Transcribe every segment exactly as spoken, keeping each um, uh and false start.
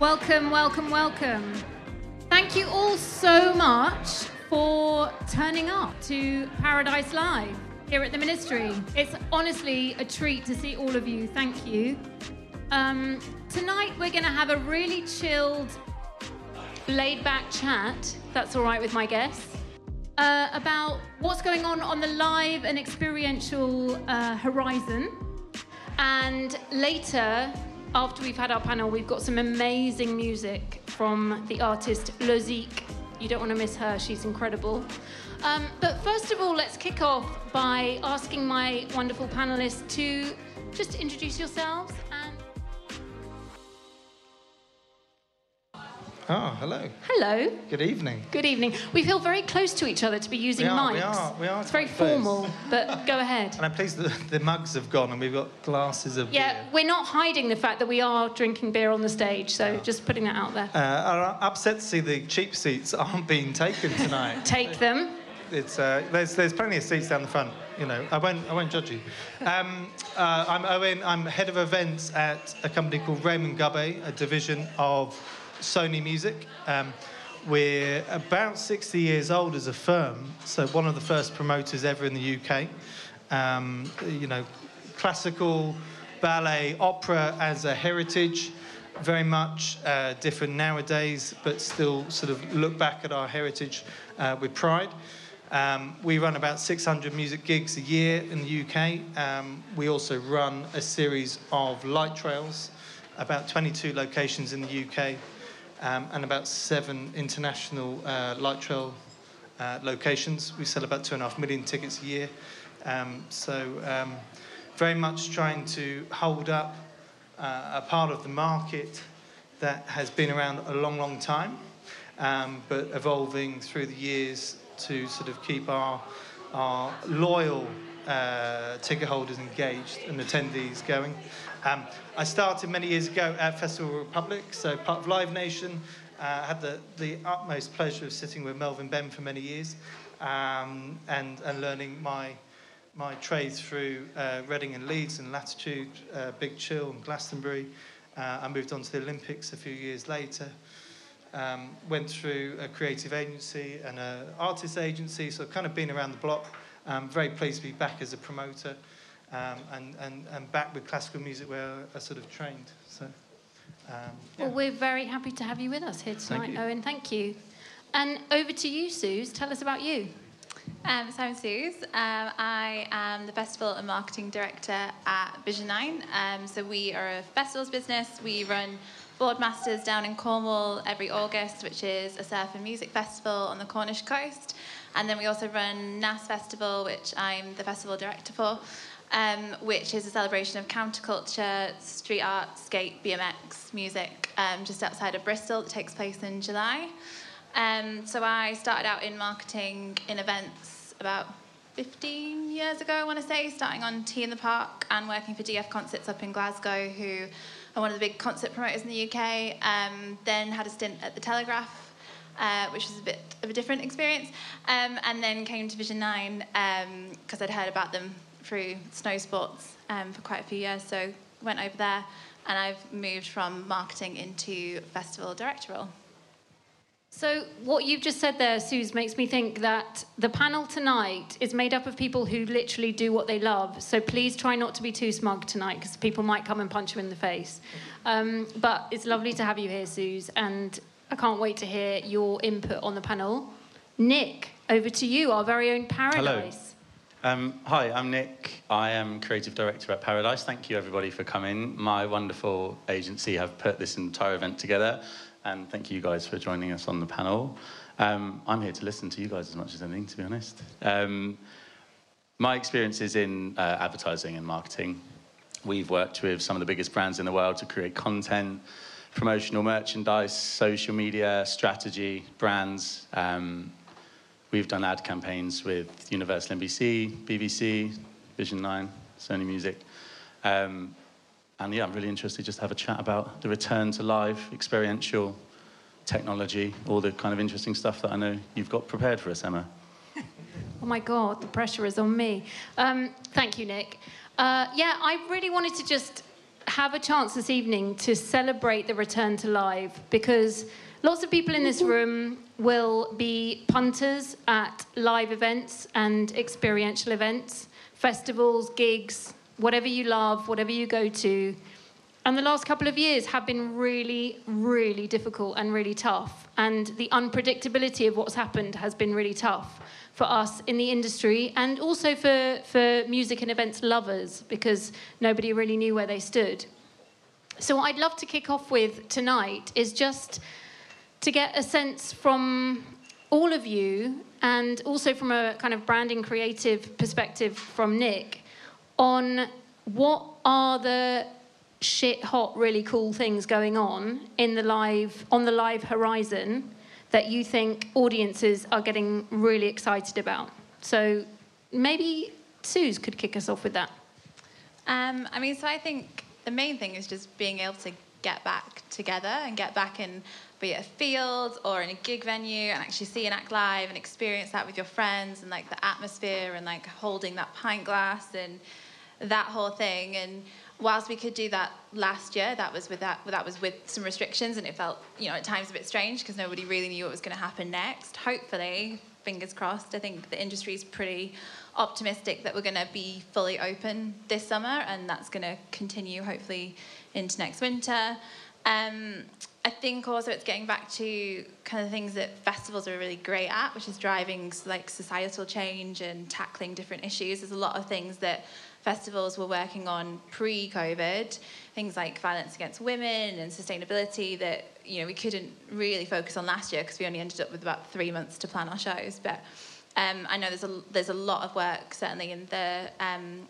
Welcome, welcome, welcome. Thank you all so much for turning up to Paradise Live here at the Ministry. It's honestly a treat to see all of you. Thank you. Um, tonight we're going to have a really chilled, laid-back chat, that's all right with my guests, uh, about what's going on on the live and experiential uh, horizon. And later, after we've had our panel, we've got some amazing music from the artist Lozique. You don't want to miss her, she's incredible. Um, but first of all, let's kick off by asking my wonderful panelists to just introduce yourselves and... Oh, hello. Hello. Good evening. Good evening. We feel very close to each other to be using we are, mics. We are, we are. It's very formal, but go ahead. And I'm pleased that the mugs have gone and we've got glasses of yeah, beer. Yeah, we're not hiding the fact that we are drinking beer on the stage, so yeah. just putting that out there. Uh, I'm upset to see the cheap seats aren't being taken tonight. Take them. It's uh, there's there's plenty of seats down the front. You know, I won't I won't judge you. Um, uh, I'm Owen. I'm head of events at a company called Raymond Gubbe, a division of Sony Music. Um, we're about sixty years old as a firm, so one of the first promoters ever in the U K. Um, you know, classical, ballet, opera as a heritage, very much uh, different nowadays, but still sort of look back at our heritage uh, with pride. Um, we run about six hundred music gigs a year in the U K. Um, we also run a series of light trails, about twenty-two locations in the U K, um, and about seven international uh, light trail uh, locations. We sell about two and a half million tickets a year. Um, so um, very much trying to hold up uh, a part of the market that has been around a long, long time, um, but evolving through the years to sort of keep our, our loyal uh, ticket holders engaged and attendees going. Um, I started many years ago at Festival Republic, so part of Live Nation. Uh, I had the, the utmost pleasure of sitting with Melvin Benn for many years, um, and, and learning my, my trade through uh, Reading and Leeds and Latitude, uh, Big Chill and Glastonbury. Uh, I moved on to the Olympics a few years later. Um, went through a creative agency and an artist agency, so I've kind of been around the block. I'm very pleased to be back as a promoter, um, and, and, and back with classical music where I sort of trained. So, um, yeah. Well, we're very happy to have you with us here tonight, thank Owen. Thank you. And over to you, Suze. Tell us about you. Um, so I'm Suze. Um, I am the Festival and Marketing Director at Vision Nine. Um, so we are a festivals business. We run Boardmasters down in Cornwall every August, which is a surf and music festival on the Cornish coast. And then we also run N A S Festival, which I'm the festival director for, um, which is a celebration of counterculture, street art, skate, B M X, music, um, just outside of Bristol. It takes place in July. Um, so I started out in marketing in events about fifteen years ago, I want to say, starting on T in the Park and working for D F Concerts up in Glasgow, who are one of the big concert promoters in the U K. Um, then had a stint at The Telegraph, uh, which was a bit of a different experience, um, and then came to Vision Nine because um, I'd heard about them through snow sports um, for quite a few years, so went over there, and I've moved from marketing into festival director role. So what you've just said there, Suze, makes me think that the panel tonight is made up of people who literally do what they love. So please try not to be too smug tonight, because people might come and punch you in the face. Um, but it's lovely to have you here, Suze, and I can't wait to hear your input on the panel. Nick, over to you, our very own Paradise. Hello. Um, hi, I'm Nick. I am creative director at Paradise. Thank you, everybody, for coming. My wonderful agency have put this entire event together, and thank you guys for joining us on the panel. Um, I'm here to listen to you guys as much as anything, to be honest. Um, my experience is in uh, advertising and marketing. We've worked with some of the biggest brands in the world to create content, promotional merchandise, social media, strategy, brands. Um, we've done ad campaigns with Universal, N B C, B B C, Vision Nine, Sony Music. Um, And yeah, I'm really interested just to have a chat about the return to live, experiential, technology, all the kind of interesting stuff that I know you've got prepared for us, Emma. Oh my God, the pressure is on me. Um, thank you, Nick. Uh, yeah, I really wanted to just have a chance this evening to celebrate the return to live, because lots of people in this room will be punters at live events and experiential events, festivals, gigs, whatever you love, whatever you go to. And the last couple of years have been really, really difficult and really tough. And the unpredictability of what's happened has been really tough for us in the industry, and also for, for music and events lovers, because nobody really knew where they stood. So what I'd love to kick off with tonight is just to get a sense from all of you, and also from a kind of branding creative perspective from Nick, on what are the shit hot, really cool things going on in the live, on the live horizon that you think audiences are getting really excited about. So maybe Suze could kick us off with that. Um, I mean, so I think the main thing is just being able to get back together and get back in, be it a field or in a gig venue, and actually see an act live and experience that with your friends, and like the atmosphere and like holding that pint glass and that whole thing. And whilst we could do that last year, that was with that that was with some restrictions, and it felt, you know, at times a bit strange because nobody really knew what was going to happen next. Hopefully, fingers crossed, I think the industry is pretty optimistic that we're going to be fully open this summer, and that's going to continue hopefully into next winter. Um, I think also it's getting back to kind of things that festivals are really great at, which is driving like societal change and tackling different issues. There's a lot of things that festivals were working on pre-COVID, things like violence against women and sustainability that, you know, we couldn't really focus on last year because we only ended up with about three months to plan our shows. But um, I know there's a, there's a lot of work certainly in the um,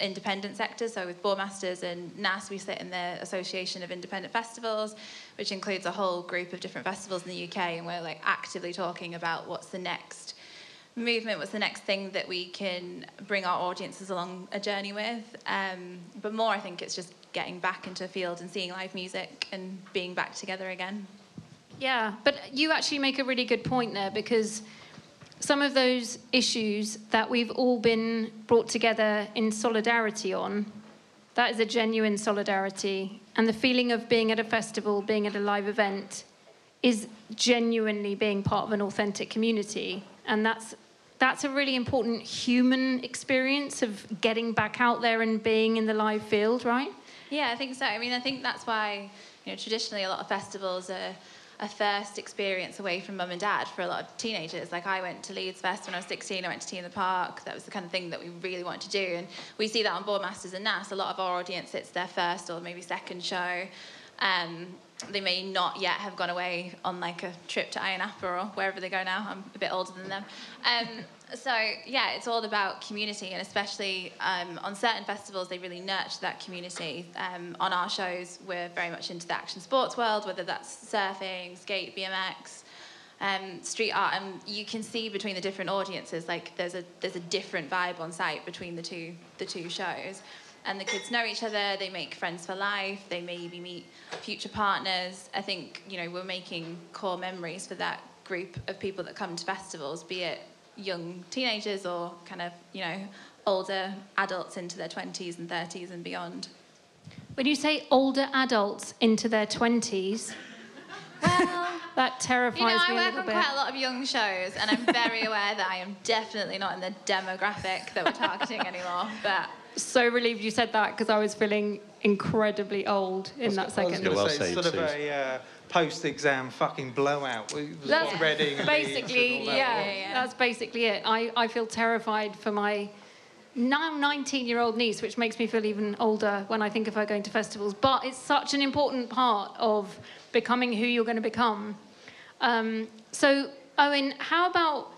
independent sector. So with Boardmasters and N A S, we sit in the Association of Independent Festivals, which includes a whole group of different festivals in the U K, and we're like actively talking about what's the next movement, what's the next thing that we can bring our audiences along a journey with. Um, but more, I think it's just getting back into a field and seeing live music and being back together again. Yeah, but you actually make a really good point there, because some of those issues that we've all been brought together in solidarity on, that is a genuine solidarity. And the feeling of being at a festival, being at a live event, is genuinely being part of an authentic community. And that's that's a really important human experience of getting back out there and being in the live field, right? Yeah, I think so. I mean, I think that's why, you know, traditionally a lot of festivals are a first experience away from mum and dad for a lot of teenagers. Like I went to Leeds Fest when I was sixteen, I went to T in the Park. That was the kind of thing that we really wanted to do. And we see that on Boardmasters and N A S. A lot of our audience, it's their first or maybe second show. Um, they may not yet have gone away on like a trip to Iron Apple or wherever they go now. I'm a bit older than them. Um, so yeah, it's all about community, and especially um, on certain festivals, they really nurture that community. Um, on our shows, we're very much into the action sports world, whether that's surfing, skate, B M X, um, street art, and you can see between the different audiences, like there's a there's a different vibe on site between the two the two shows. And the kids know each other, they make friends for life, they maybe meet future partners. I think, you know, we're making core memories for that group of people that come to festivals, be it young teenagers or kind of, you know, older adults into their twenties and thirties and beyond. When you say older adults into their twenties, well, that terrifies me a little bit. You know, I work on quite a lot of young shows, and I'm very aware that I am definitely not in the demographic that we're targeting anymore, but... So relieved you said that, because I was feeling incredibly old in that second. Well saved, it's sort of a uh, post-exam fucking blowout. That's Reading and basically, and that. yeah, yeah, yeah, that's basically it. I, I feel terrified for my now nineteen-year-old niece, which makes me feel even older when I think of her going to festivals. But it's such an important part of becoming who you're going to become. Um, so, Owen, how about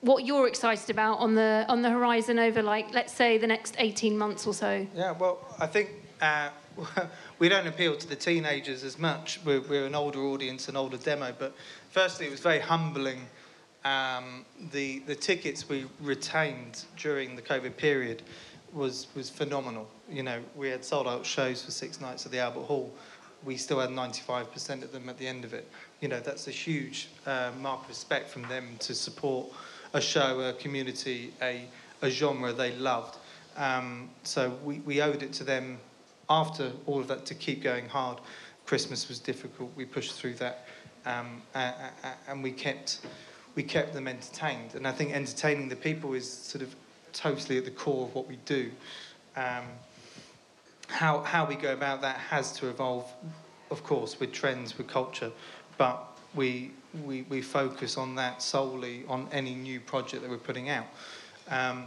what you're excited about on the on the horizon over, like, let's say the next eighteen months or so? Yeah, well, I think uh, we don't appeal to the teenagers as much. We're, we're an older audience, an older demo. But firstly, it was very humbling, um, the the tickets we retained during the COVID period was was phenomenal. You know, we had sold out shows for six nights at the Albert Hall. We still had ninety-five percent of them at the end of it. You know, that's a huge uh, mark of respect from them to support a show, a community, a, a genre they loved. Um, so we, we owed it to them after all of that, to keep going hard. Christmas was difficult. We pushed through that, um, and we kept we kept them entertained. And I think entertaining the people is sort of totally at the core of what we do. Um, how how we go about that has to evolve, of course, with trends, with culture, but we we we focus on that solely on any new project that we're putting out. Um,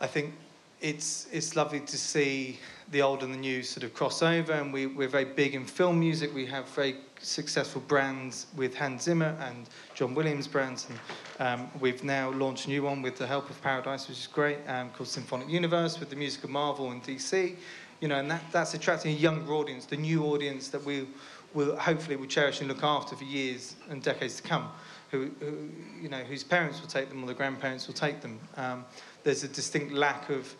I think it's it's lovely to see the old and the new sort of crossover, and we, we're very big in film music. We have very successful brands with Hans Zimmer and John Williams brands, and um, we've now launched a new one with the help of Paradise, which is great, um, called Symphonic Universe, with the music of Marvel and D C. You know, and that, that's attracting a younger audience, the new audience that we will hopefully will cherish and look after for years and decades to come. Who, who, you know, whose parents will take them, or the grandparents will take them. Um, there's a distinct lack of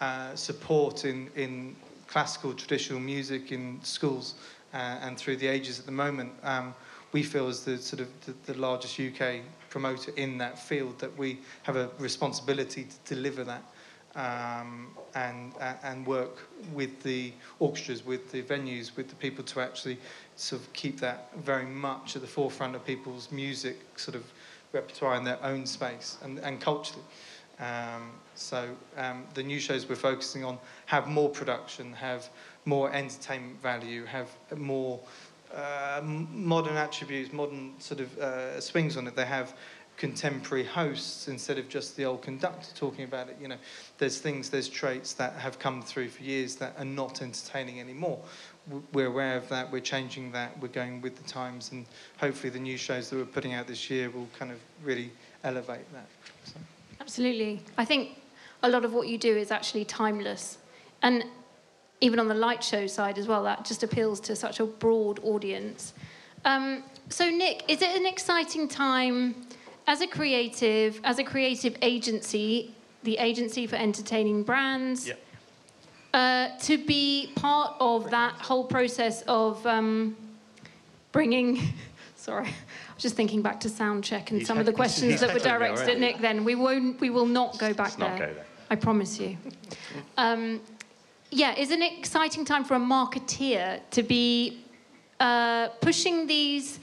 uh, support in, in classical traditional music in schools uh, and through the ages at the moment. Um, we feel as the sort of the, the largest U K promoter in that field that we have a responsibility to deliver that um, and uh, and work with the orchestras, with the venues, with the people to actually sort of keep that very much at the forefront of people's music sort of repertoire in their own space and, and culturally. Um, so um, the new shows we're focusing on have more production, have more entertainment value, have more uh, modern attributes, modern sort of uh, swings on it. They have contemporary hosts instead of just the old conductor talking about it. You know, there's things, there's traits that have come through for years that are not entertaining anymore. We're aware of that, we're changing that, we're going with the times, and hopefully the new shows that we're putting out this year will kind of really elevate that. So. Absolutely. I think a lot of what you do is actually timeless. And even on the light show side as well, that just appeals to such a broad audience. Um, so, Nick, is it an exciting time as a creative, as a creative agency, the agency for entertaining brands, yeah. uh, to be part of that whole process of um, bringing... Sorry, I was just thinking back to sound check and he's some had, of the questions that were directed at Nick then. We won't, we will not go back there. Not go there. I promise you. um, yeah, it's an exciting time for a marketeer to be uh, pushing these,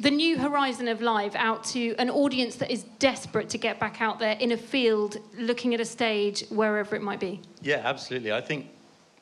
the new horizon of live out to an audience that is desperate to get back out there in a field, looking at a stage, wherever it might be. Yeah, absolutely. I think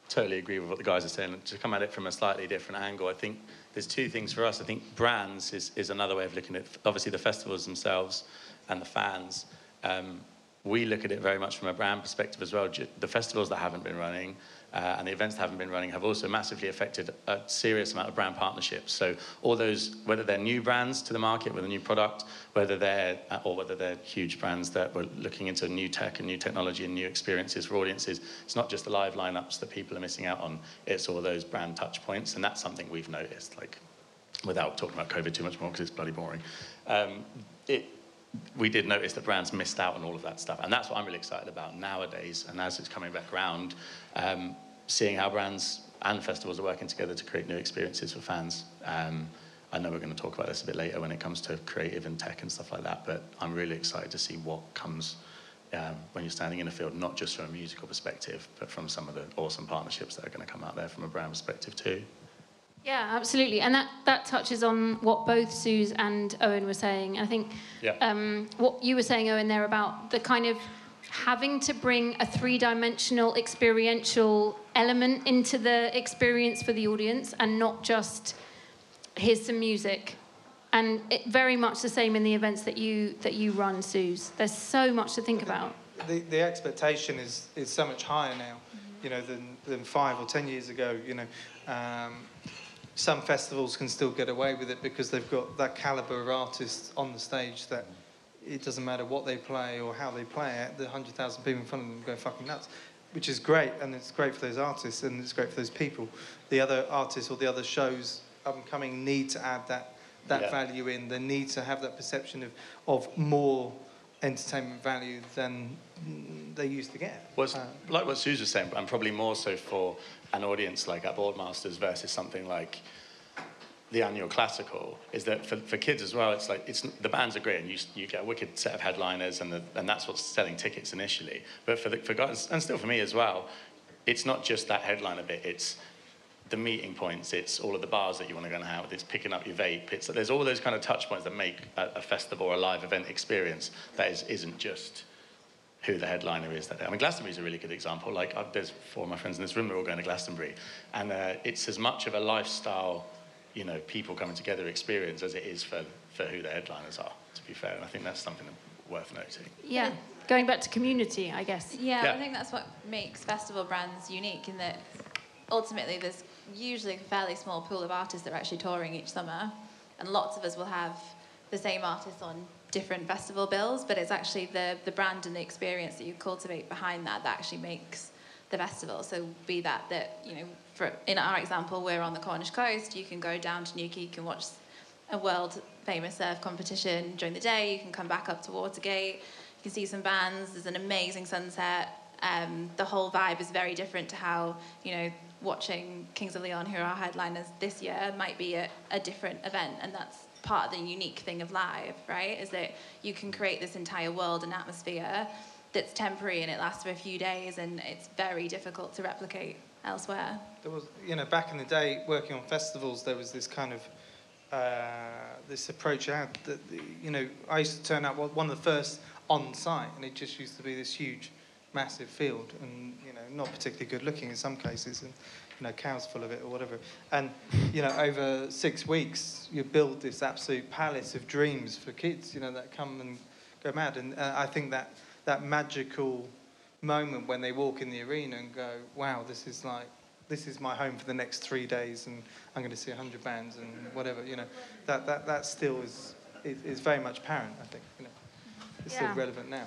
totally agree with what the guys are saying. To come at it from a slightly different angle, I think there's two things for us. I think brands is, is another way of looking at it. Obviously, the festivals themselves and the fans. Um, we look at it very much from a brand perspective as well. The festivals that haven't been running uh, and the events that haven't been running have also massively affected a serious amount of brand partnerships. So all those, whether they're new brands to the market with a new product, whether they're, or whether they're huge brands that were looking into new tech and new technology and new experiences for audiences, it's not just the live lineups that people are missing out on, it's all those brand touch points, and that's something we've noticed, like, without talking about COVID too much more, because it's bloody boring. Um, it, we did notice that brands missed out on all of that stuff, and that's what I'm really excited about nowadays, and as it's coming back around, um, seeing how brands and festivals are working together to create new experiences for fans. Um, I know we're going to talk about this a bit later when it comes to creative and tech and stuff like that, but I'm really excited to see what comes um, when you're standing in a field, not just from a musical perspective, but from some of the awesome partnerships that are going to come out there from a brand perspective too. Yeah, absolutely. And that, that touches on what both Suze and Owen were saying. I think yeah. um, what you were saying, Owen, there about the kind of having to bring a three-dimensional experiential element into the experience for the audience and not just, here's some music. And it, very much the same in the events that you, that you run, Suze. There's so much to think about. The, the expectation is, is so much higher now, you know, than, than five or ten years ago, you know. Um, Some festivals can still get away with it because they've got that calibre of artists on the stage that it doesn't matter what they play or how they play it, the one hundred thousand people in front of them go fucking nuts, which is great, and it's great for those artists and it's great for those people. The other artists or the other shows up and coming need to add that, that yeah. value in. They need to have that perception of, of more entertainment value than they used to get. Well, um, like what Suze was saying, and probably more so for an audience like at Boardmasters versus something like the annual classical, is that for, for kids as well, it's like, it's, the bands are great and you, you get a wicked set of headliners and, the, and that's what's selling tickets initially. But for, the, for guys, and still for me as well, it's not just that headliner bit, it's the meeting points, it's all of the bars that you want to go and hang out with, it's picking up your vape, it's, there's all those kind of touch points that make a, a festival or a live event experience that is, isn't just who the headliner is that day. I mean, Glastonbury's a really good example. Like, I've, there's four of my friends in this room, they're all going to Glastonbury. And uh, it's as much of a lifestyle, you know, people coming together experience as it is for, for who the headliners are, to be fair. And I think that's something worth noting. Yeah, going back to community, I guess. Yeah, yeah. I think that's what makes festival brands unique, in that ultimately there's usually a fairly small pool of artists that are actually touring each summer. And lots of us will have the same artists on different festival bills, but it's actually the, the brand and the experience that you cultivate behind that that actually makes the festival. So be that that, you know, for, in our example, we're on the Cornish coast, you can go down to Newquay, you can watch a world-famous surf competition during the day, you can come back up to Watergate, you can see some bands, there's an amazing sunset. Um, the whole vibe is very different to how, you know, watching Kings of Leon, who are our headliners this year, might be a, a different event, and that's part of the unique thing of live, right, is that you can create this entire world and atmosphere that's temporary and it lasts for a few days, and it's very difficult to replicate elsewhere. There was, you know, back in the day, working on festivals, there was this kind of, uh, this approach I had that, you know, I used to turn out one of the first on site, and it just used to be this huge, massive field, and, you know, not particularly good looking in some cases, and, you know, cows full of it or whatever. And, you know, over six weeks, you build this absolute palace of dreams for kids, you know, that come and go mad. And uh, I think that, that magical moment when they walk in the arena and go, wow, this is like, this is my home for the next three days and I'm going to see a hundred bands and whatever, you know, that, that, that still is, is, is very much apparent, I think, you know. It's yeah. still relevant now.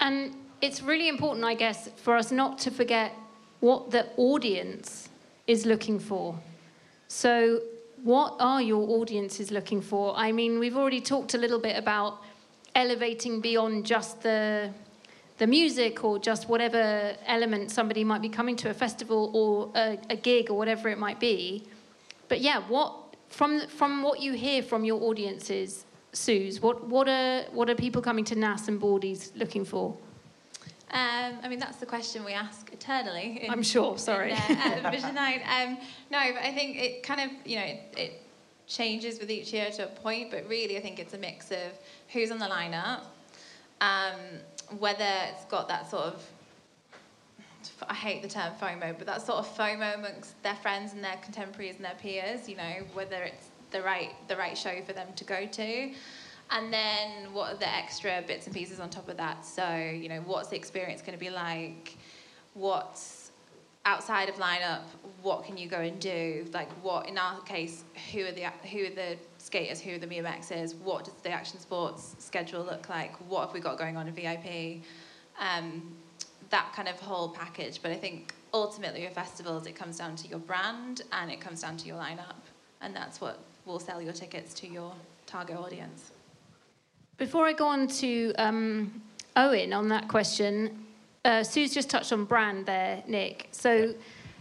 And it's really important, I guess, for us not to forget what the audience is looking for. So what are your audiences looking for? I mean, we've already talked a little bit about elevating beyond just the, the music or just whatever element somebody might be coming to a festival or a, a gig or whatever it might be. But yeah, what from from what you hear from your audiences, Suze, what, what, are, what are people coming to N A S and Boardies looking for? Um, I mean, that's the question we ask eternally. In, I'm sure, sorry. In, uh, uh, Vision Nine. Um, no, but I think it kind of, you know, it, it changes with each year to a point, but really I think it's a mix of who's on the lineup, um, whether it's got that sort of, I hate the term FOMO, but that sort of FOMO amongst their friends and their contemporaries and their peers, you know, whether it's the right, the right show for them to go to. And then what are the extra bits and pieces on top of that? So, you know, what's the experience going to be like? What's outside of lineup? What can you go and do? Like, what, in our case, who are the who are the skaters? Who are the B M Xers? What does the action sports schedule look like? What have we got going on in V I P? Um, that kind of whole package. But I think ultimately with festivals, it comes down to your brand and it comes down to your lineup. And that's what will sell your tickets to your target audience. Before I go on to um, Owen on that question, uh, Suze just touched on brand there, Nick. So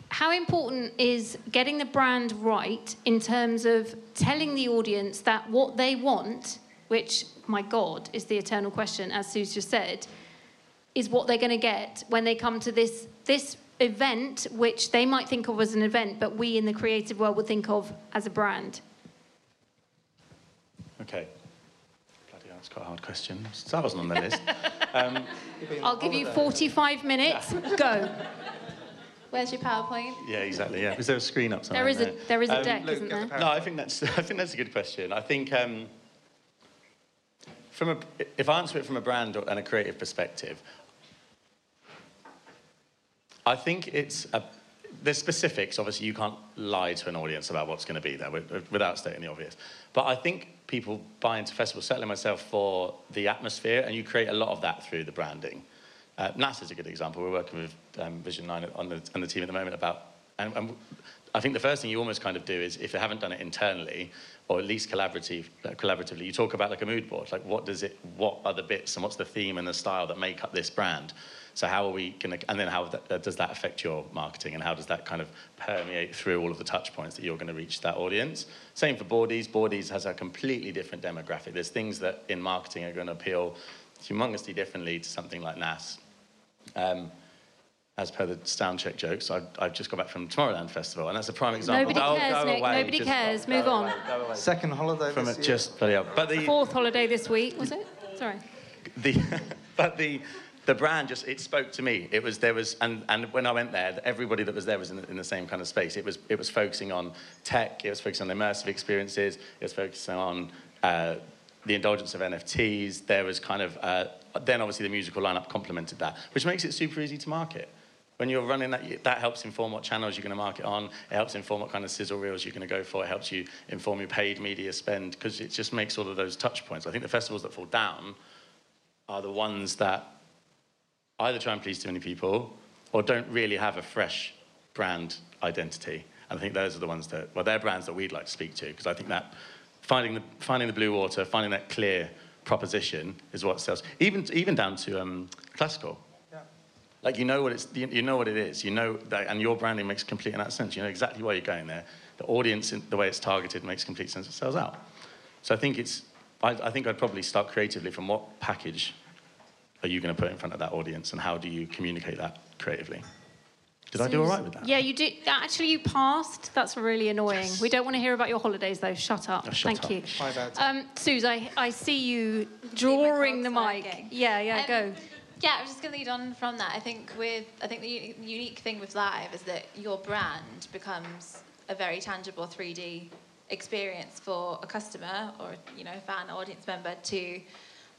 how important is getting the brand right in terms of telling the audience that what they want, which, my God, is the eternal question, as Suze just said, is what they're going to get when they come to this, this event, which they might think of as an event, but we in the creative world would think of as a brand? Okay. That's quite a hard question. That wasn't on the list. Um, I'll give you forty-five minutes. Go. Where's your PowerPoint? Yeah, exactly. Yeah, is there a screen up somewhere? There is a there is a um, deck, Luke, isn't there? The no, I think that's I think that's a good question. I think um, from a if I answer it from a brand and a creative perspective, I think it's a. There's specifics. Obviously, you can't lie to an audience about what's going to be there without stating the obvious. But I think people buy into festivals, certainly myself, for the atmosphere, and you create a lot of that through the branding. Uh, N A S is a good example. We're working with um, Vision Nine on the, on the team at the moment about, and, and I think the first thing you almost kind of do is, if they haven't done it internally, or at least collaborative, uh, collaboratively, you talk about like a mood board, like what does it, what are the bits and what's the theme and the style that make up this brand? So how are we going to, and then how that, does that affect your marketing, and how does that kind of permeate through all of the touch points that you're going to reach that audience? Same for Boardies. Boardies has a completely different demographic. There's things that in marketing are going to appeal humongously differently to something like N A S. Um, as per the sound check jokes, I've, I've just got back from Tomorrowland Festival, and that's a prime example. Nobody oh, cares, Nick. Away, Nobody cares. Go, Move go on. Away, go away. Second holiday from this a, year. Just bloody up. But the fourth holiday this week, was it? Sorry. The but the the brand just it spoke to me. It was there was and and when I went there, everybody that was there was in, in the same kind of space. It was it was focusing on tech. It was focusing on immersive experiences. It was focusing on uh, the indulgence of N F Ts. There was kind of uh, then obviously the musical lineup complemented that, which makes it super easy to market. When you're running that, that helps inform what channels you're going to market on. It helps inform what kind of sizzle reels you're going to go for. It helps you inform your paid media spend, because it just makes all of those touch points. I think the festivals that fall down are the ones that either try and please too many people or don't really have a fresh brand identity. And I think those are the ones that, well, they're brands that we'd like to speak to, because I think that finding the, finding the blue water, finding that clear proposition is what sells. Even, even down to um, classical. Like, you know what it's, you know what it is, you know, that, and your branding makes complete and that sense. You know exactly why you're going there. The audience, the way it's targeted, makes complete sense. It sells out. So I think it's, I, I think I'd probably start creatively from what package are you going to put in front of that audience, and how do you communicate that creatively? Did so I do all right with that? Yeah, you did. Actually, you passed. That's really annoying. Yes. We don't want to hear about your holidays, though. Shut up. Oh, shut Thank up. you. My bad. Um, Suze, I, I see you drawing the mic. Working. Yeah, yeah, um, go. Yeah, I was just going to lead on from that. I think with I think the u unique thing with live is that your brand becomes a very tangible three D experience for a customer or, you know, fan or audience member to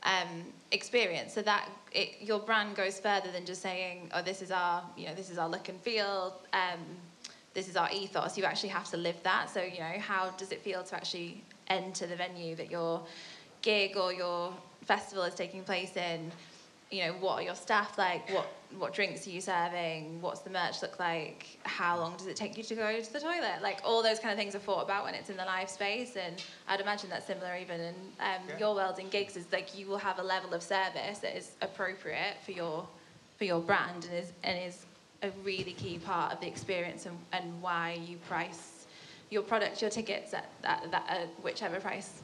um, experience. So that it, your brand goes further than just saying, "Oh, this is our, you know, this is our look and feel. Um, this is our ethos." You actually have to live that. So, you know, how does it feel to actually enter the venue that your gig or your festival is taking place in? You know, what are your staff like? What what drinks are you serving? What's the merch look like? How long does it take you to go to the toilet? Like, all those kind of things are thought about when it's in the live space, and I'd imagine that's similar even in um, yeah. your world in gigs. Is like you will have a level of service that is appropriate for your for your brand, and is and is a really key part of the experience, and, and why you price your products, your tickets at that that at whichever price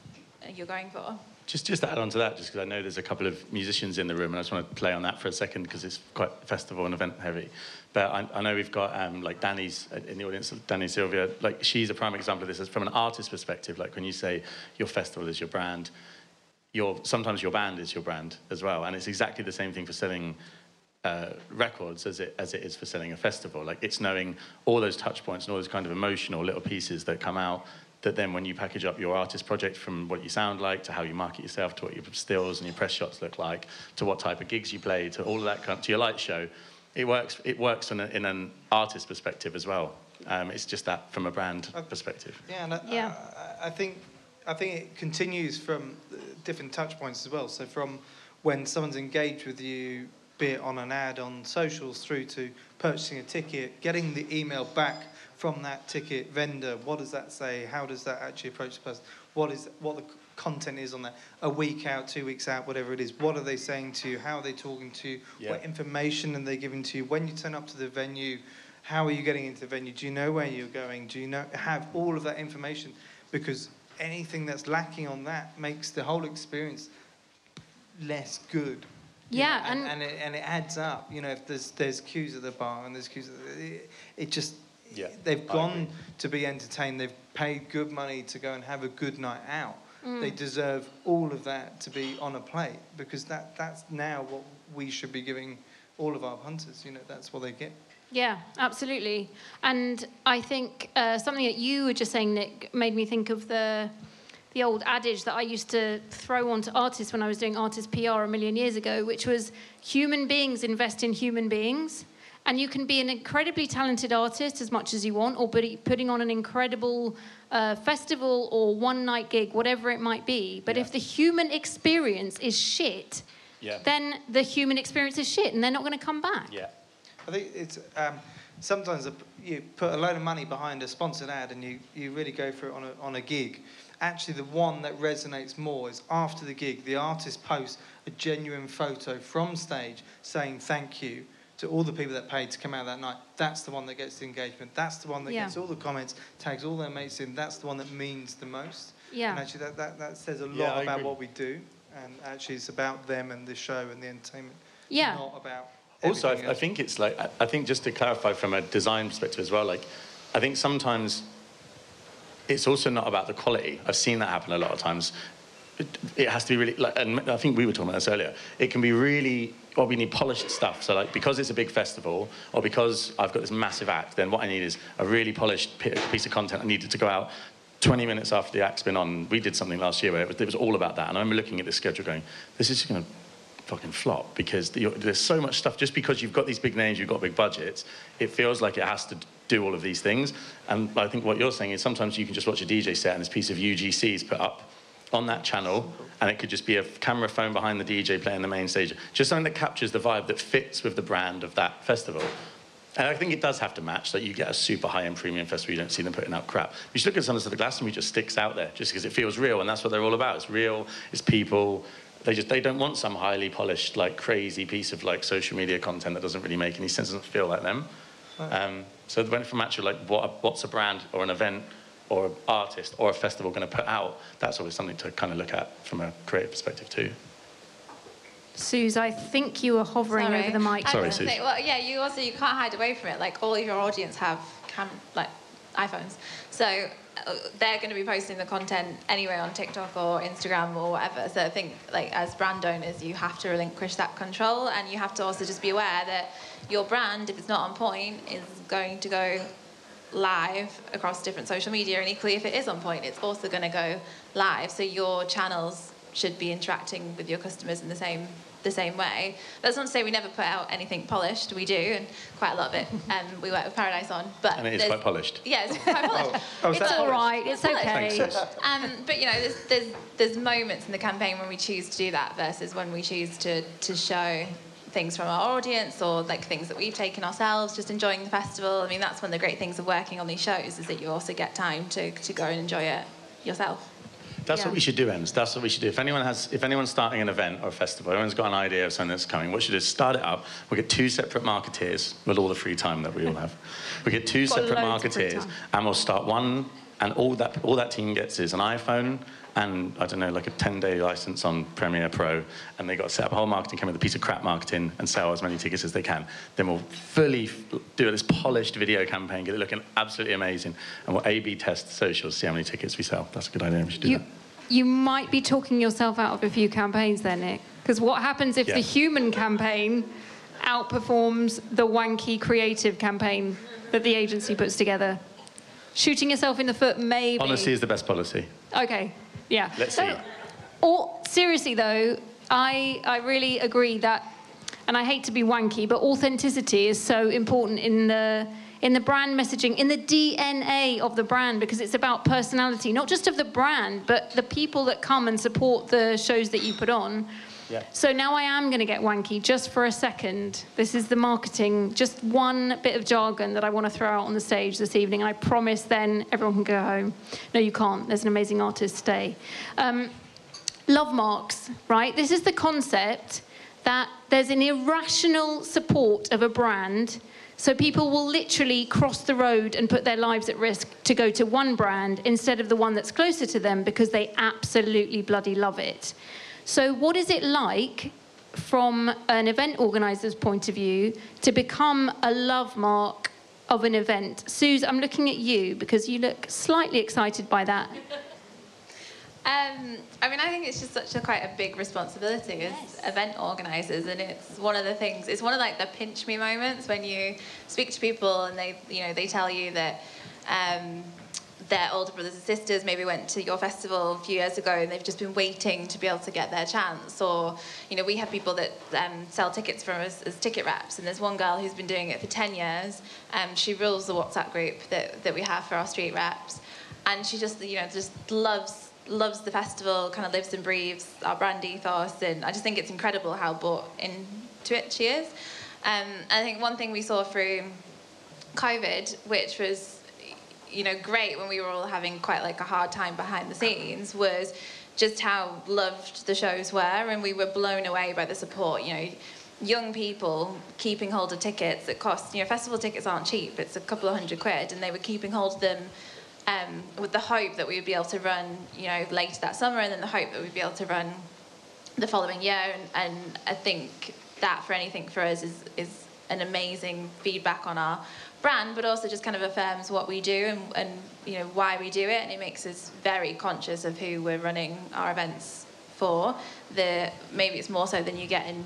you're going for. Just, just to add on to that, just because I know there's a couple of musicians in the room, and I just want to play on that for a second, because it's quite festival and event heavy. But I, I know we've got um, like Danny's in the audience, Danny Sylvia. Like, she's a prime example of this as from an artist perspective. Like, when you say your festival is your brand, your sometimes your band is your brand as well, and it's exactly the same thing for selling uh, records as it as it is for selling a festival. Like, it's knowing all those touch points and all those kind of emotional little pieces that come out. That then when you package up your artist project, from what you sound like to how you market yourself to what your stills and your press shots look like to what type of gigs you play to all of that kind of, to your light show, it works it works in, a, in an artist perspective as well. Um, it's just that from a brand uh, perspective. Yeah, and I, yeah. I, I think I think it continues from different touch points as well. So from when someone's engaged with you, be it on an ad on socials, through to purchasing a ticket, getting the email back from that ticket vendor, what does that say? How does that actually approach the person? What is what the content is on that? A week out, two weeks out, whatever it is. What are they saying to you? How are they talking to you? Yeah. What information are they giving to you? When you turn up to the venue, how are you getting into the venue? Do you know where you're going? Do you know have all of that information? Because anything that's lacking on that makes the whole experience less good. Yeah, know? and and, and, it, and it adds up. You know, if there's there's queues at the bar and there's queues, at the, it, it just Yeah, they've gone to be entertained. They've paid good money to go and have a good night out. Mm. They deserve all of that to be on a plate, because that, that's now what we should be giving all of our punters. You know, that's what they get. Yeah, absolutely. And I think uh, something that you were just saying, Nick, made me think of the the old adage that I used to throw onto artists when I was doing artist P R a million years ago, which was human beings invest in human beings. And you can be an incredibly talented artist as much as you want, or putting on an incredible uh, festival or one-night gig, whatever it might be. But yeah. if the human experience is shit, yeah. then the human experience is shit, and they're not going to come back. Yeah, I think it's um, sometimes you put a load of money behind a sponsored ad, and you, you really go for it on a, on a gig. Actually, the one that resonates more is after the gig, the artist posts a genuine photo from stage saying thank you to all the people that paid to come out that night. That's the one that gets the engagement. That's the one that yeah. gets all the comments, tags all their mates in. That's the one that means the most. Yeah. And actually, that, that, that says a lot yeah, about what we do. And actually, it's about them and the show and the entertainment. Yeah. Not about Also, I, I think it's like, I, I think just to clarify from a design perspective as well, like, I think sometimes it's also not about the quality. I've seen that happen a lot of times. It, it has to be really, like, and I think we were talking about this earlier, it can be really, well, we need polished stuff. So, like, because it's a big festival, or because I've got this massive act, then what I need is a really polished piece of content. I needed to go out twenty minutes after the act's been on. We did something last year where it was, it was all about that. And I remember looking at this schedule going, this is going to fucking flop, because there's so much stuff. Just because you've got these big names, you've got big budgets, it feels like it has to do all of these things. And I think what you're saying is sometimes you can just watch a D J set and this piece of U G C is put up on that channel, and it could just be a camera phone behind the D J playing the main stage. Just something that captures the vibe that fits with the brand of that festival. And I think it does have to match that. So you get a super high-end premium festival, you don't see them putting out crap. You should look at some of the Glastonbury just sticks out there, just because it feels real, and that's what they're all about. It's real, it's people. They just, they don't want some highly polished, like, crazy piece of, like, social media content that doesn't really make any sense, doesn't feel like them. Right. Um, so they went from actually, like, what, what's a brand or an event or an artist or a festival going to put out? That's always something to kind of look at from a creative perspective too. Suze, I think you were hovering Sorry. over the mic. Sorry, Suze. Say, well, yeah, you also, you can't hide away from it. Like, all of your audience have cam like iPhones, so they're going to be posting the content anyway on TikTok or Instagram or whatever. So I think, like, as brand owners, you have to relinquish that control, and you have to also just be aware that your brand, if it's not on point, is going to go live across different social media, and equally, if it is on point, it's also going to go live. So your channels should be interacting with your customers in the same the same way. That's not to say we never put out anything polished. We do, and quite a lot of it. Um, we work with Paradise on, but and it is quite polished. Yeah, it's quite polished. Oh, oh, it's all right. It's okay. Thanks, um, but you know, there's, there's there's moments in the campaign when we choose to do that versus when we choose to to show things from our audience, or like things that we've taken ourselves, just enjoying the festival. I mean, that's one of the great things of working on these shows, is that you also get time to, to go and enjoy it yourself. That's yeah. what we should do, Ems. That's what we should do. If anyone has, if anyone's starting an event or a festival, everyone's got an idea of something that's coming, what we should do is start it up. We'll get two separate marketeers with all the free time that we all have. We get two separate marketeers, and we'll start one, and all that, all that team gets is an iPhone, and, I don't know, like a ten-day license on Premiere Pro, and they got to set up a whole marketing company with a piece of crap marketing and sell as many tickets as they can. Then we'll fully do this polished video campaign, get it looking absolutely amazing, and we'll A B test socials, see how many tickets we sell. That's a good idea, we should do you, that. You might be talking yourself out of a few campaigns there, Nick, because what happens if yeah. the human campaign outperforms the wanky creative campaign that the agency puts together? Shooting yourself in the foot, maybe. Honesty is the best policy. Okay. Yeah. Let's so, see. Or, seriously, though, I, I really agree that, and I hate to be wanky, but authenticity is so important in the, in the brand messaging, in the D N A of the brand, because it's about personality, not just of the brand, but the people that come and support the shows that you put on. Yeah. So now I am going to get wanky just for a second. This is the marketing, just one bit of jargon that I want to throw out on the stage this evening. And I promise then everyone can go home. No, you can't. There's an amazing artist today. Um, love marks, right? This is the concept that there's an irrational support of a brand. So people will literally cross the road and put their lives at risk to go to one brand instead of the one that's closer to them because they absolutely bloody love it. So what is it like, from an event organiser's point of view, to become a love mark of an event? Suze, I'm looking at you, because you look slightly excited by that. um, I mean, I think it's just such a quite a big responsibility as yes. event organisers, and it's one of the things, it's one of like the pinch me moments when you speak to people and they, you know, they tell you that, um, their older brothers and sisters maybe went to your festival a few years ago and they've just been waiting to be able to get their chance. Or, you know, we have people that um, sell tickets from us as ticket reps, and there's one girl who's been doing it for ten years. Um, she rules the WhatsApp group that, that we have for our street reps, and she just, you know, just loves loves the festival, kind of lives and breathes our brand ethos, and I just think it's incredible how bought into it she is. Um, I think one thing we saw through COVID, which was, you know, great when we were all having quite like a hard time behind the scenes, was just how loved the shows were, and we were blown away by the support. You know, young people keeping hold of tickets that cost, you know, festival tickets aren't cheap, it's a couple of hundred quid, and they were keeping hold of them um, with the hope that we would be able to run, you know, later that summer, and then the hope that we'd be able to run the following year. And, and I think that for anything for us is is an amazing feedback on our brand, but also just kind of affirms what we do and, and you know why we do it, and it makes us very conscious of who we're running our events for. The maybe it's more so than you get in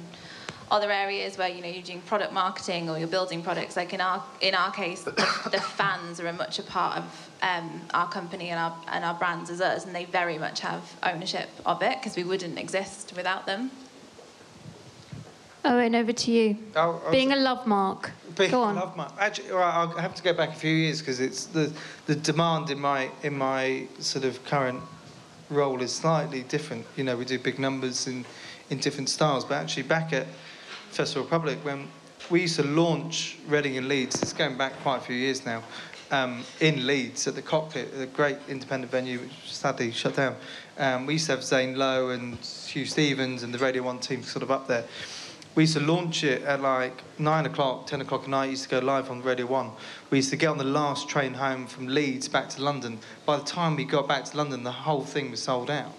other areas where you know you're doing product marketing or you're building products. Like in our in our case, the, the fans are a much a part of um, our company and our and our brands as us, and they very much have ownership of it because we wouldn't exist without them. Owen, over to you. Oh, being a love mark. Being Go on. A love mark. Actually, well, I'll have to go back a few years because it's the the demand in my in my sort of current role is slightly different. You know, we do big numbers in in different styles, but actually back at Festival Republic when we used to launch Reading and Leeds, it's going back quite a few years now. Um, in Leeds at the Cockpit, a great independent venue which sadly shut down. Um, we used to have Zane Lowe and Hugh Stevens and the Radio One team sort of up there. We used to launch it at like nine o'clock, ten o'clock at night. It used to go live on Radio one. We used to get on the last train home from Leeds back to London. By the time we got back to London, the whole thing was sold out.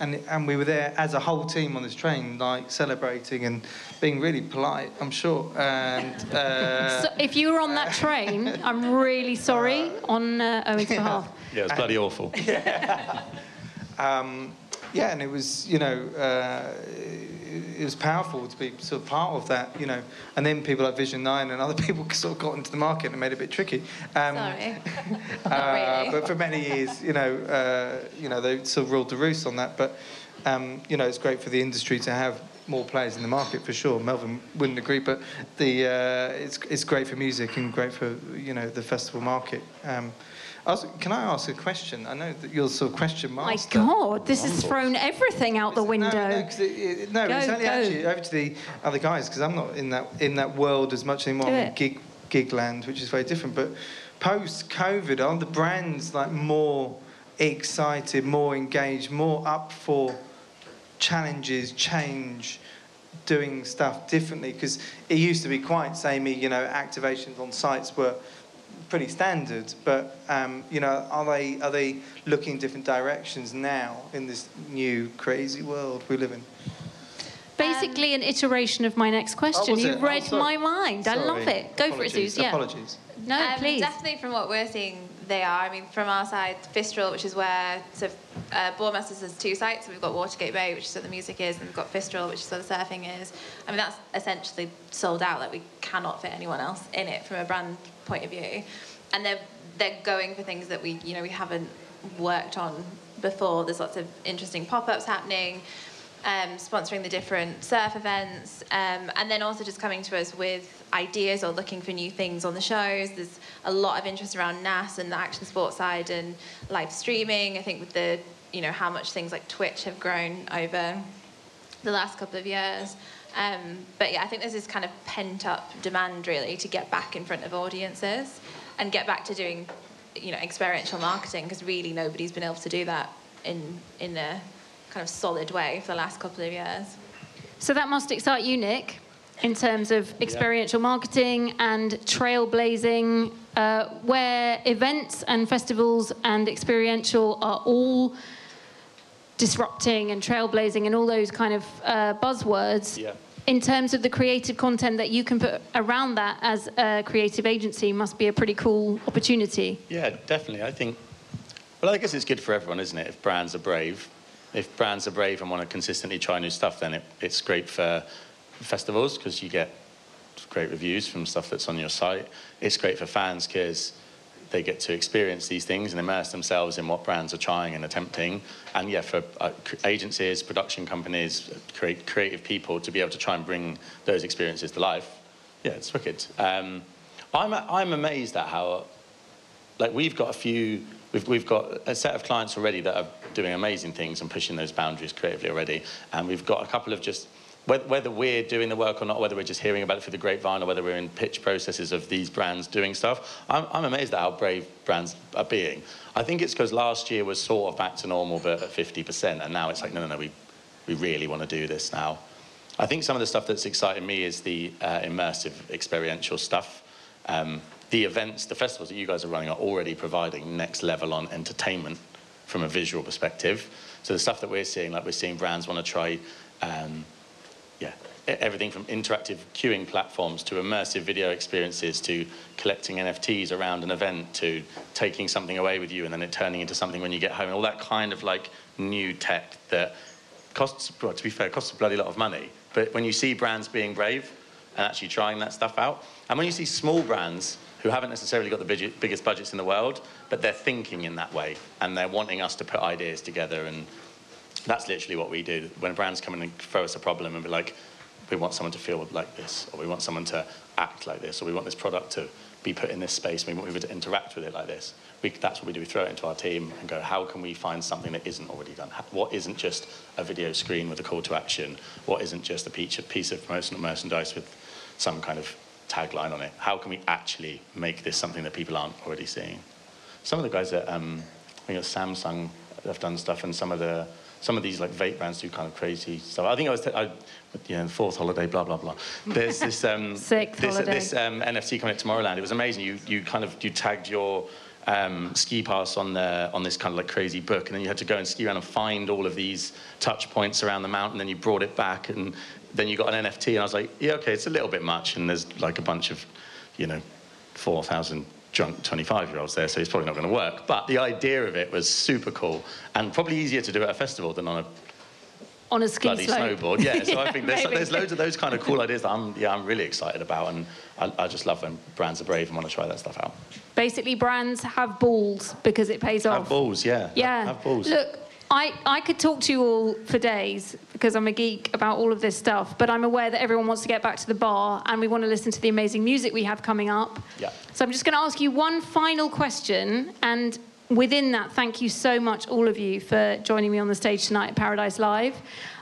And, and we were there as a whole team on this train, like celebrating and being really polite, I'm sure. And uh, so if you were on that train, I'm really sorry uh, on uh, Owen's yeah. behalf. Yeah, it was bloody and, awful. Yeah. um, yeah, and it was, you know... Uh, it was powerful to be sort of part of that, you know. And then people like Vision Nine and other people sort of got into the market and made it a bit tricky. Um, Sorry. uh, Not really. But for many years, you know, uh, you know, they sort of ruled the roost on that. But, um, you know, it's great for the industry to have more players in the market for sure. Melvin wouldn't agree, but the uh, it's, it's great for music and great for, you know, the festival market. Um, Can I ask a question? I know that you're sort of question master. My God, this has thrown everything out the window. No, no, it, it, no go, it's only go. Actually over to the other guys because I'm not in that in that world as much anymore. I'm in gig gig land, which is very different. But post-COVID, are the brands like more excited, more engaged, more up for challenges, change? Doing stuff differently because it used to be quite samey. You know, activations on sites were pretty standard, but um, you know, are they are they looking in different directions now in this new crazy world we live in? Basically, um, an iteration of my next question. Oh, you it? read oh, my mind. Sorry. I love it. Go Apologies. for it, Suze. Yeah. Apologies. No, um, please. Definitely, from what we're seeing, they are. I mean, from our side, Fistral, which is where so uh, Boardmasters has two sites. So we've got Watergate Bay, which is where the music is, and we've got Fistral, which is where the surfing is. I mean, that's essentially sold out. Like we cannot fit anyone else in it from a brand point of view, and they're they're going for things that we you know we haven't worked on before. There's lots of interesting pop-ups happening, um, sponsoring the different surf events, um, and then also just coming to us with ideas or looking for new things on the shows. There's a lot of interest around N A S and the action sports side and live streaming. I think with the you know how much things like Twitch have grown over the last couple of years. Um, but yeah, I think there's this kind of pent-up demand really to get back in front of audiences and get back to doing, you know, experiential marketing because really nobody's been able to do that in in a kind of solid way for the last couple of years. So that must excite you, Nick, in terms of experiential yeah. marketing and trailblazing, uh, where events and festivals and experiential are all disrupting and trailblazing and all those kind of uh, buzzwords yeah. in terms of the creative content that you can put around that as a creative agency must be a pretty cool opportunity. Yeah, definitely. I think, well, I guess it's good for everyone, isn't it? If brands are brave, if brands are brave and want to consistently try new stuff, then it, it's great for festivals because you get great reviews from stuff that's on your site. It's great for fans because they get to experience these things and immerse themselves in what brands are trying and attempting. And yeah, for uh, agencies, production companies, create, creative people to be able to try and bring those experiences to life. Yeah, it's wicked. Um, I'm I'm amazed at how, like we've got a few, we've we've got a set of clients already that are doing amazing things and pushing those boundaries creatively already. And we've got a couple of just, whether we're doing the work or not, whether we're just hearing about it through the grapevine or whether we're in pitch processes of these brands doing stuff, I'm, I'm amazed at how brave brands are being. I think it's because last year was sort of back to normal, but at fifty percent, and now it's like, no, no, no, we, we really want to do this now. I think some of the stuff that's exciting me is the uh, immersive experiential stuff. Um, the events, the festivals that you guys are running are already providing next level on entertainment from a visual perspective. So the stuff that we're seeing, like we're seeing brands want to try... Um, Yeah, everything from interactive queuing platforms to immersive video experiences to collecting N F Ts around an event to taking something away with you and then it turning into something when you get home. All that kind of like new tech that costs, well, to be fair, costs a bloody lot of money. But when you see brands being brave and actually trying that stuff out, and when you see small brands who haven't necessarily got the budget, biggest budgets in the world, but they're thinking in that way and they're wanting us to put ideas together, and that's literally what we do. When brands come in and throw us a problem and be like, we want someone to feel like this, or we want someone to act like this, or we want this product to be put in this space, and we want people to interact with it like this. We, that's what we do. We throw it into our team and go, how can we find something that isn't already done? What isn't just a video screen with a call to action? What isn't just a piece of promotional merchandise with some kind of tagline on it? How can we actually make this something that people aren't already seeing? Some of the guys at um, I think Samsung have done stuff, and some of the Some of these like vape brands do kind of crazy stuff. I think I was, t I, you know, fourth holiday, blah blah blah. There's this um, Sixth this, holiday. this um, N F T coming at Tomorrowland. It was amazing. You you kind of you tagged your um, ski pass on the on this kind of like crazy book, and then you had to go and ski around and find all of these touch points around the mountain. Then you brought it back, and then you got an N F T. And I was like, yeah, okay, it's a little bit much. And there's like a bunch of, you know, four thousand. drunk twenty-five-year-olds there, so it's probably not going to work. But the idea of it was super cool, and probably easier to do at a festival than on a on a ski bloody slope. snowboard. Yeah, so yeah, I think there's, there's loads of those kind of cool ideas that I'm yeah I'm really excited about, and I, I just love when brands are brave and want to try that stuff out. Basically, brands have balls because it pays off. Have balls, yeah. Yeah. Have, have balls. Look, I, I could talk to you all for days because I'm a geek about all of this stuff, but I'm aware that everyone wants to get back to the bar and we want to listen to the amazing music we have coming up. Yeah. So I'm just going to ask you one final question, and within that, thank you so much, all of you, for joining me on the stage tonight at Paradise Live.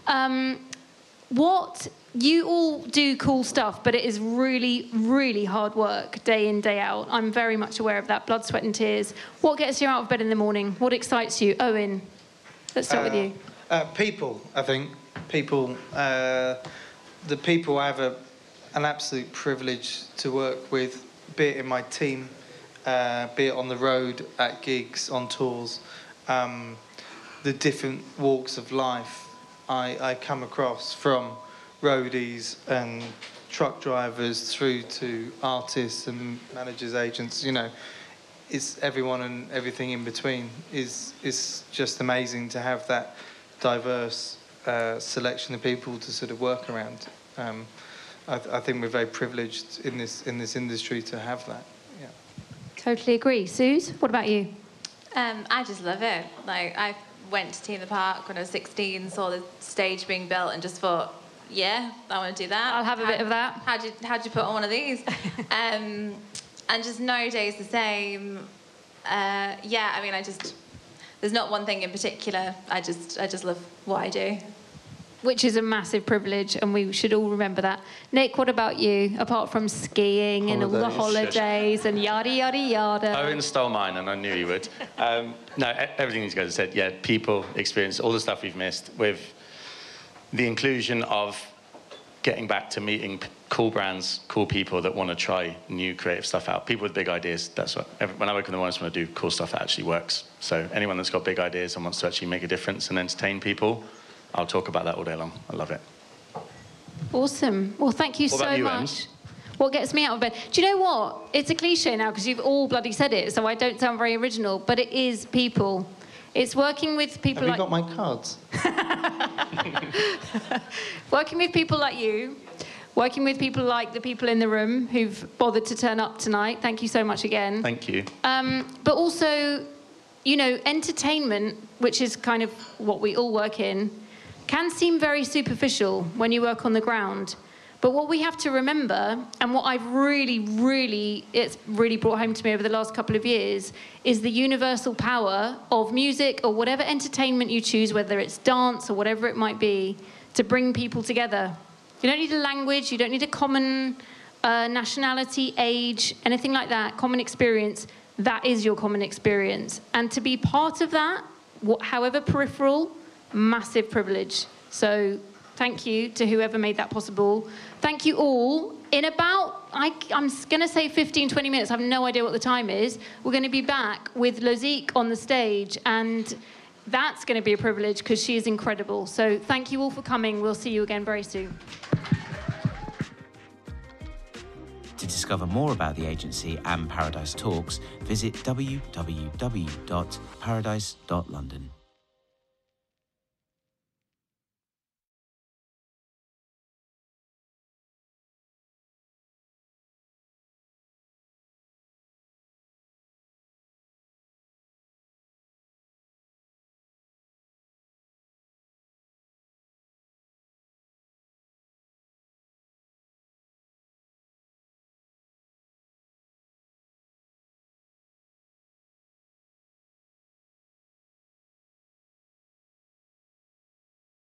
Um, what you all do cool stuff, but it is really, really hard work day in, day out. I'm very much aware of that, blood, sweat and tears. What gets you out of bed in the morning? What excites you? Owen? Let's start uh, with you. Uh, people, I think. People. Uh, the people I have a, an absolute privilege to work with, be it in my team, uh, be it on the road, at gigs, on tours, um, the different walks of life I, I come across, from roadies and truck drivers through to artists and managers, agents, you know. It's everyone and everything in between. Is is just amazing to have that diverse uh, selection of people to sort of work around. Um, I, th I think we're very privileged in this in this industry to have that. Yeah, totally agree. Suze, what about you? Um, I just love it. Like, I went to T in the Park when I was sixteen, saw the stage being built, and just thought, yeah, I want to do that. I'll have a how, bit of that. How'd you how'd you put on one of these? um, And just no day's the same. Uh, yeah, I mean, I just... There's not one thing in particular. I just I just love what I do. Which is a massive privilege, and we should all remember that. Nick, what about you? Apart from skiing holidays. and all the holidays and yada, yada, yada. Owen stole mine, and I knew he would. um, no, everything these guys have said, yeah, people, experience, all the stuff we've missed, with the inclusion of getting back to meeting cool brands, cool people that want to try new creative stuff out. People with big ideas, that's what... Every, when I wake up in the morning, I just want to do cool stuff that actually works. So anyone that's got big ideas and wants to actually make a difference and entertain people, I'll talk about that all day long. I love it. Awesome. Well, thank you so much. What gets me out of bed? Do you know what? It's a cliche now because you've all bloody said it, so I don't sound very original, but it is people. It's working with people like... Have you got my cards? Working with people like you, working with people like the people in the room who've bothered to turn up tonight. Thank you so much again. Thank you. Um, but also, you know, entertainment, which is kind of what we all work in, can seem very superficial when you work on the ground. But what we have to remember, and what I've really, really, it's really brought home to me over the last couple of years, is the universal power of music or whatever entertainment you choose, whether it's dance or whatever it might be, to bring people together. You don't need a language, you don't need a common uh, nationality, age, anything like that, common experience. That is your common experience. And to be part of that, however peripheral, massive privilege. So... thank you to whoever made that possible. Thank you all. In about, I, I'm going to say fifteen, twenty minutes, I have no idea what the time is, we're going to be back with Lozique on the stage, and that's going to be a privilege because she is incredible. So thank you all for coming. We'll see you again very soon. discover more about the agency and Paradise Talks, visit w w w dot paradise dot london.